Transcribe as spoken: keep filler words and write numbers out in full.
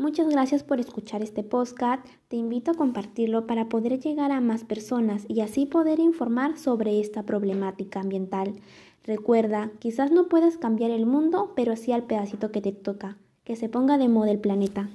Muchas gracias por escuchar este podcast. Te invito a compartirlo para poder llegar a más personas y así poder informar sobre esta problemática ambiental. Recuerda, quizás no puedas cambiar el mundo, pero sí al pedacito que te toca. Que se ponga de moda el planeta.